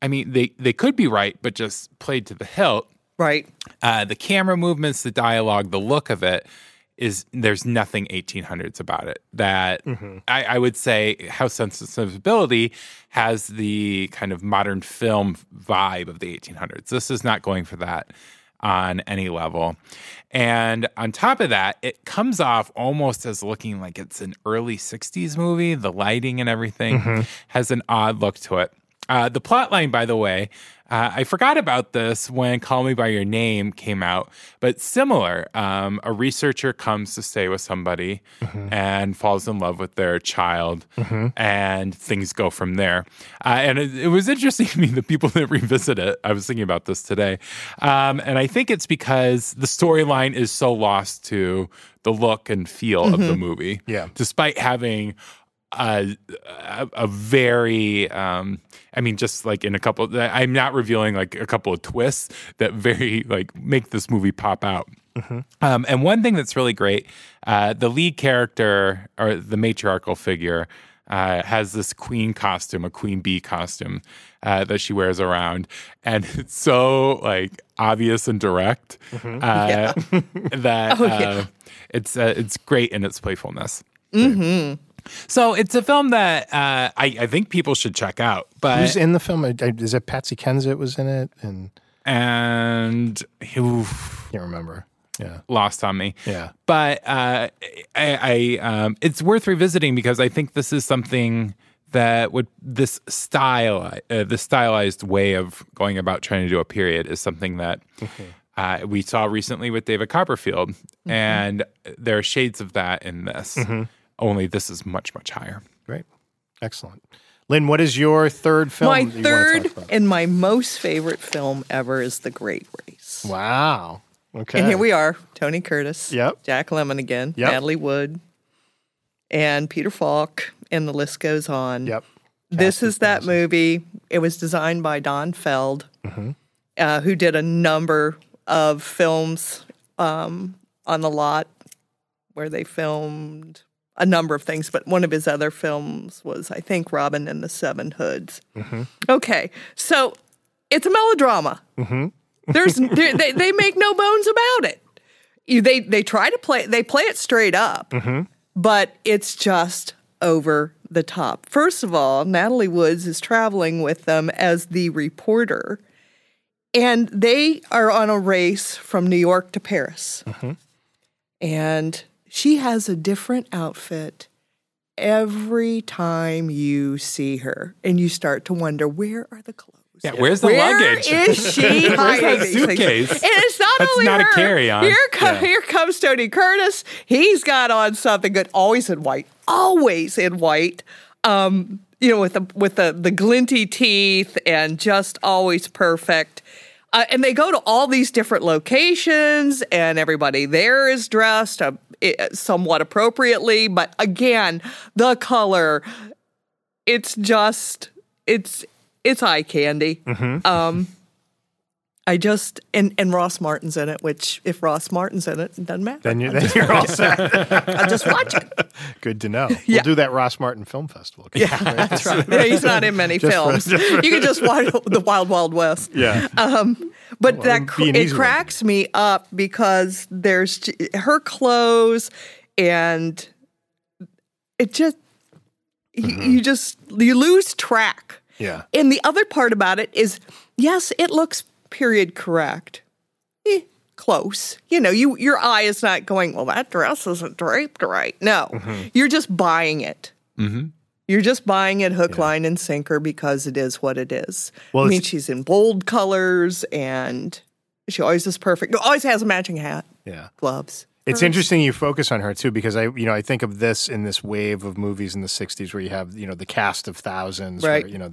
I mean, they could be right, but just played to the hilt. Right. The camera movements, the dialogue, the look of it, there's nothing 1800s about it. That I would say House Sense and Sensibility has the kind of modern film vibe of the 1800s. This is not going for that on any level. And on top of that, it comes off almost as looking like it's an early 60s movie. The lighting and everything has an odd look to it. The plot line, by the way, I forgot about this when Call Me By Your Name came out, but similar. A researcher comes to stay with somebody and falls in love with their child, and things go from there. And it was interesting to me, the people that revisit it. I was thinking about this today. And I think it's because the storyline is so lost to the look and feel of the movie, despite having... a very, just like in a couple, I'm not revealing like a couple of twists that very like make this movie pop out. And one thing that's really great, the lead character or the matriarchal figure has this queen costume, a queen bee costume that she wears around. And it's so like obvious and direct that it's great in its playfulness. So it's a film that I think people should check out. But who's in the film? Is it Patsy Kensit was in it? And can't remember. Yeah, lost on me. Yeah, but it's worth revisiting, because I think this is something that would the stylized way of going about trying to do a period is something that we saw recently with David Copperfield, mm-hmm. and there are shades of that in this. Mm-hmm. Only this is much, much higher. Great. Excellent. Lynn, what is your third film? My third and my most favorite film ever is The Great Race. Wow. Okay. And here we are, Tony Curtis, yep. Jack Lemmon again, yep. Natalie Wood, and Peter Falk, and the list goes on. Yep. This is that movie. It was designed by Don Feld, mm-hmm. Who did a number of films on the lot where they filmed a number of things, but one of his other films was, I think, Robin and the Seven Hoods. Mm-hmm. Okay, so it's a melodrama. Mm-hmm. They make no bones about it. They try to play it straight up, mm-hmm. but it's just over the top. First of all, Natalie Woods is traveling with them as the reporter, and they are on a race from New York to Paris, mm-hmm. and she has a different outfit every time you see her, and you start to wonder, where are the clothes? Yeah, where's the luggage? Where is she hiding? Where's that suitcase? And it's not That's only not her. A carry-on. Here comes Tony Curtis. He's got on something good, always in white, with the glinty teeth and just always perfect. And they go to all these different locations, and everybody there is dressed somewhat appropriately. But again, the color, it's eye candy. Mm-hmm. And Ross Martin's in it, which if Ross Martin's in it, it doesn't matter. Then you're all set. I'll just watch it. Good to know. Yeah. We'll do that Ross Martin Film Festival. Yeah, that's right. Yeah, he's not in many films. You can just watch the Wild Wild West. Yeah. But it cracks me up because there's her clothes and it just, mm-hmm. you lose track. Yeah. And the other part about it is, yes, it looks period correct. Close. Your eye is not going, well, that dress isn't draped right. No. Mm-hmm. You're just buying it. Mm-hmm. You're just buying it hook, line, and sinker because it is what it is. Well, I mean, she's in bold colors and she always is perfect. Always has a matching hat. Yeah. Gloves. It's interesting you focus on her too, because I think of this in this wave of movies in the 60s where you have, the cast of thousands, right. where,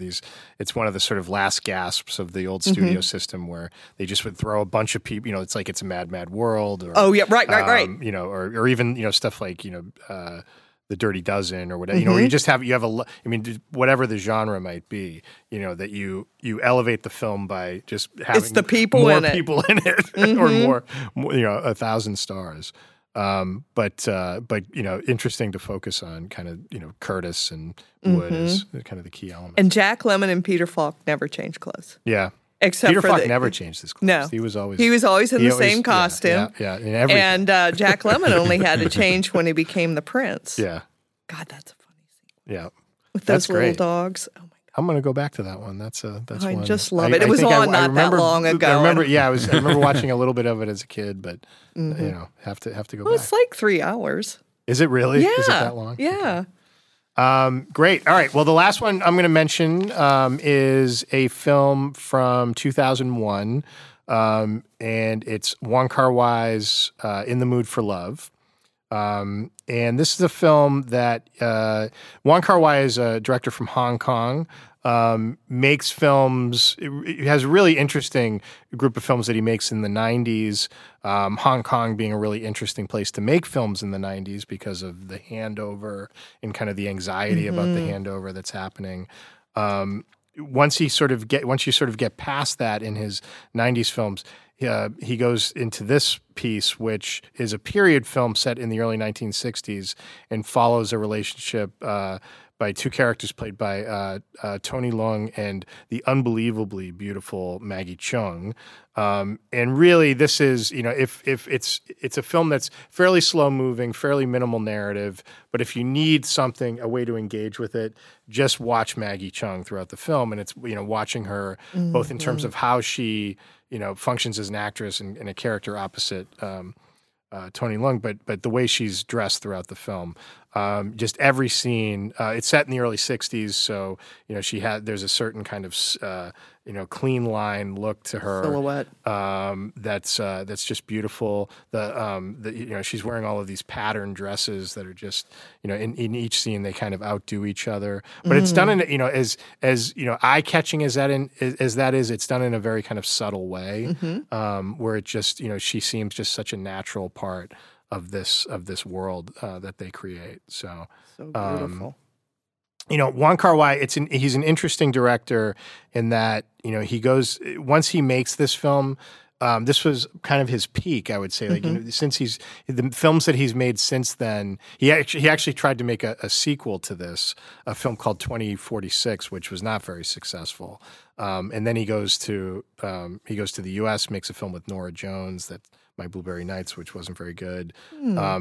it's one of the sort of last gasps of the old studio mm-hmm. system where they just would throw a bunch of people, it's like It's a Mad, Mad World. Or, right. Or even, stuff like, The Dirty Dozen or whatever, mm-hmm. Where whatever the genre might be, that you elevate the film by just having it's the people more in people it. In it mm-hmm. or more 1,000 stars. But interesting to focus on kind of, Curtis and Wood mm-hmm. is kind of the key element. And Jack Lemmon and Peter Falk never change clothes. Yeah. Except Peter Falk never changed his clothes. No. He was always in the same costume. Yeah. And Jack Lemmon only had to change when he became the prince. Yeah. God, that's a funny scene. Yeah. With those little dogs. Oh my God. I'm going to go back to that one. I just love it. It was on not that long ago. I remember watching a little bit of it as a kid, but mm-hmm. Have to go back. Well, it's like 3 hours. Is it really? Yeah. Is it that long? Yeah. Okay. Great. All right. Well, the last one I'm going to mention is a film from 2001, and it's Wong Kar-wai's In the Mood for Love. And this is a film that Wong Kar-wai is a director from Hong Kong, makes films. It has a really interesting group of films that he makes in the 90s, Hong Kong being a really interesting place to make films in the 90s because of the handover and kind of the anxiety mm-hmm. about the handover that's happening. Once you sort of get past that in his 90s films, he goes into this piece, which is a period film set in the early 1960s and follows a relationship by two characters played by Tony Leung and the unbelievably beautiful Maggie Cheung. And really, this is, if it's a film that's fairly slow-moving, fairly minimal narrative, but if you need a way to engage with it, just watch Maggie Cheung throughout the film. And it's, watching her mm-hmm. both in terms of how she, functions as an actress and a character opposite Tony Leung, but the way she's dressed throughout the film. Just every scene, it's set in the early 60s, so, you know, there's a certain kind of, clean line look to her. Silhouette. That's just beautiful. She's wearing all of these pattern dresses that are just, in each scene they kind of outdo each other. But it's done in, as eye-catching as that is, it's done in a very kind of subtle way, where it just, she seems just such a natural part of this world that they create. So beautiful. Wong Kar-wai, he's an interesting director in that, he goes, once he makes this film, this was kind of his peak, I would say. Like, since the films that he's made since then, he actually tried to make a sequel to this, a film called 2046, which was not very successful. And then he goes to the U.S., makes a film with Norah Jones, that My Blueberry Nights, which wasn't very good.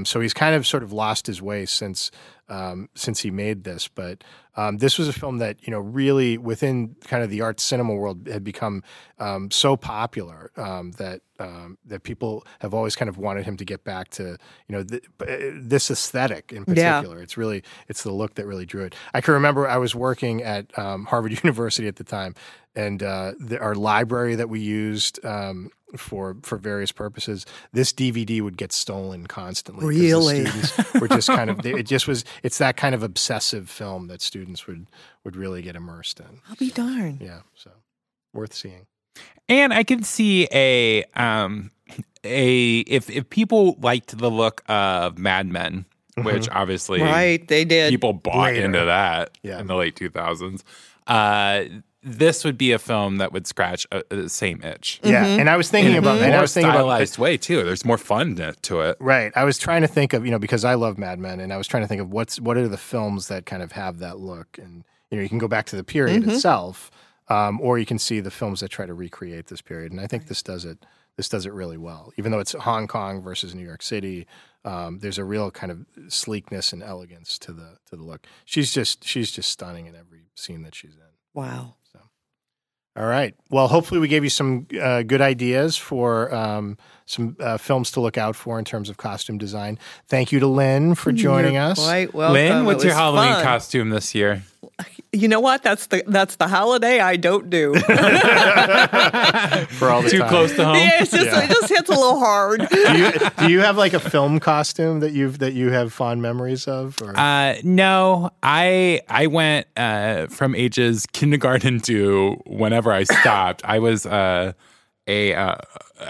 So he's kind of sort of lost his way since he made this. But this was a film that, really within kind of the art cinema world had become so popular that people have always kind of wanted him to get back to, this aesthetic in particular. Yeah. It's the look that really drew it. I can remember I was working at Harvard University at the time, and our library that we used for various purposes, this DVD would get stolen constantly. Really? The students were just kind of, it's that kind of obsessive film that students would really get immersed in. I'll be darned. Yeah. So worth seeing. And I can see if people liked the look of Mad Men, which obviously they did. People bought into that in the late 2000s. This would be a film that would scratch the same itch. Yeah, and I was thinking about that. Stylized way too. There's more fun to it. Right. I was trying to think of because I love Mad Men, and I was trying to think of what are the films that kind of have that look, and you can go back to the period itself, or you can see the films that try to recreate this period, and I think this does it. This does it really well, even though it's Hong Kong versus New York City. There's a real kind of sleekness and elegance to the look. She's just stunning in every scene that she's in. Wow. All right. Well, hopefully we gave you some good ideas for some films to look out for in terms of costume design. Thank you to Lynn for joining us. Quite welcome. Lynn, what's your Halloween costume this year? You know what? That's the holiday I don't do. For all the Too close to home? Yeah, it just hits a little hard. Do you have like a film costume that you have fond memories of? Or? No, I went from ages kindergarten to whenever I stopped. I was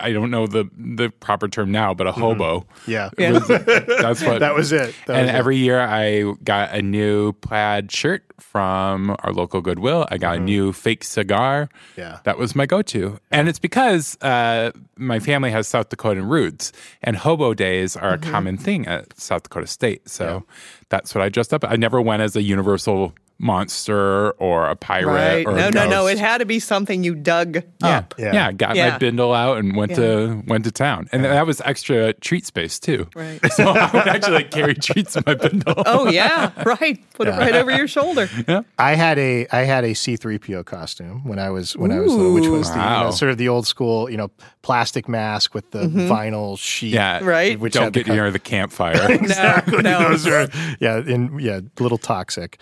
I don't know the proper term now, but a hobo. Yeah. That was it. Every year I got a new plaid shirt from our local Goodwill. I got a new fake cigar. Yeah. That was my go-to. Yeah. And it's because my family has South Dakotan roots, and hobo days are a common thing at South Dakota State. So that's what I dressed up. I never went as a universal monster or a pirate or a ghost. It had to be something you dug up. Yeah, got my bindle out and went to town. And that was extra treat space too. Right. So I would actually carry treats in my bindle. Oh yeah, right. Put it right over your shoulder. Yeah. I had a C-3PO costume when I was little, which was sort of the old school, plastic mask with the vinyl sheet. Yeah, right. Which don't get near the campfire. Exactly. No. Those are a little toxic.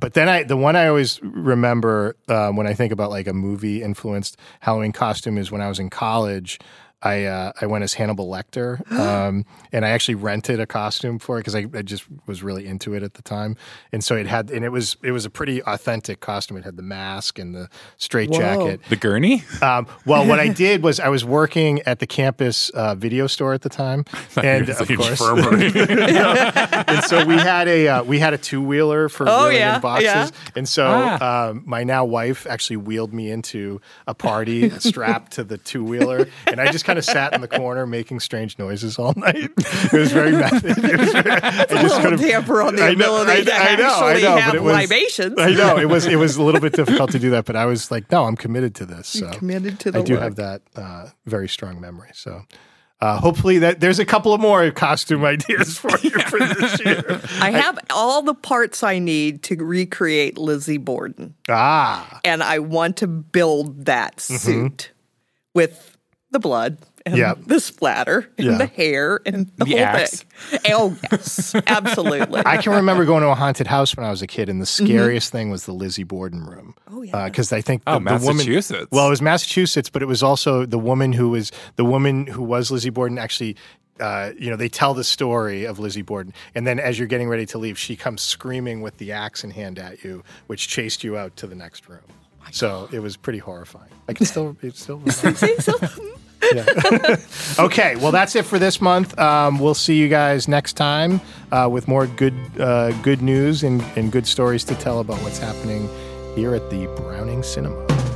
But then the one I always remember when I think about like a movie influenced Halloween costume is when I was in college. I went as Hannibal Lecter, and I actually rented a costume for it because I just was really into it at the time. And so it was a pretty authentic costume. It had the mask and the straitjacket, the gurney. Well, what I did was I was working at the campus video store at the time, and of course, and so we had a two-wheeler for in boxes, and so my now wife actually wheeled me into a party strapped to the two-wheeler, and I just kind of sat in the corner making strange noises all night. It was very method. It's a little damper on the ability to actually have libations. I know. It was a little bit difficult to do that, but I was like, no, I'm committed to this. So committed to the I do work. Have that very strong memory. So hopefully that there's a couple of more costume ideas for you for this year. I have all the parts I need to recreate Lizzie Borden. And I want to build that suit with the blood and the splatter and the hair and the whole axe. Thing. Oh, yes. Absolutely. I can remember going to a haunted house when I was a kid, and the scariest thing was the Lizzie Borden room. Oh, yeah. Because I think the Massachusetts. Woman, well, it was Massachusetts, but it was also the woman who was Lizzie Borden actually they tell the story of Lizzie Borden, and then as you're getting ready to leave, she comes screaming with the axe in hand at you, which chased you out to the next room. Oh so God. It was pretty horrifying. It's still. Okay, well, that's it for this month. We'll see you guys next time with more good news and good stories to tell about what's happening here at the Browning Cinema.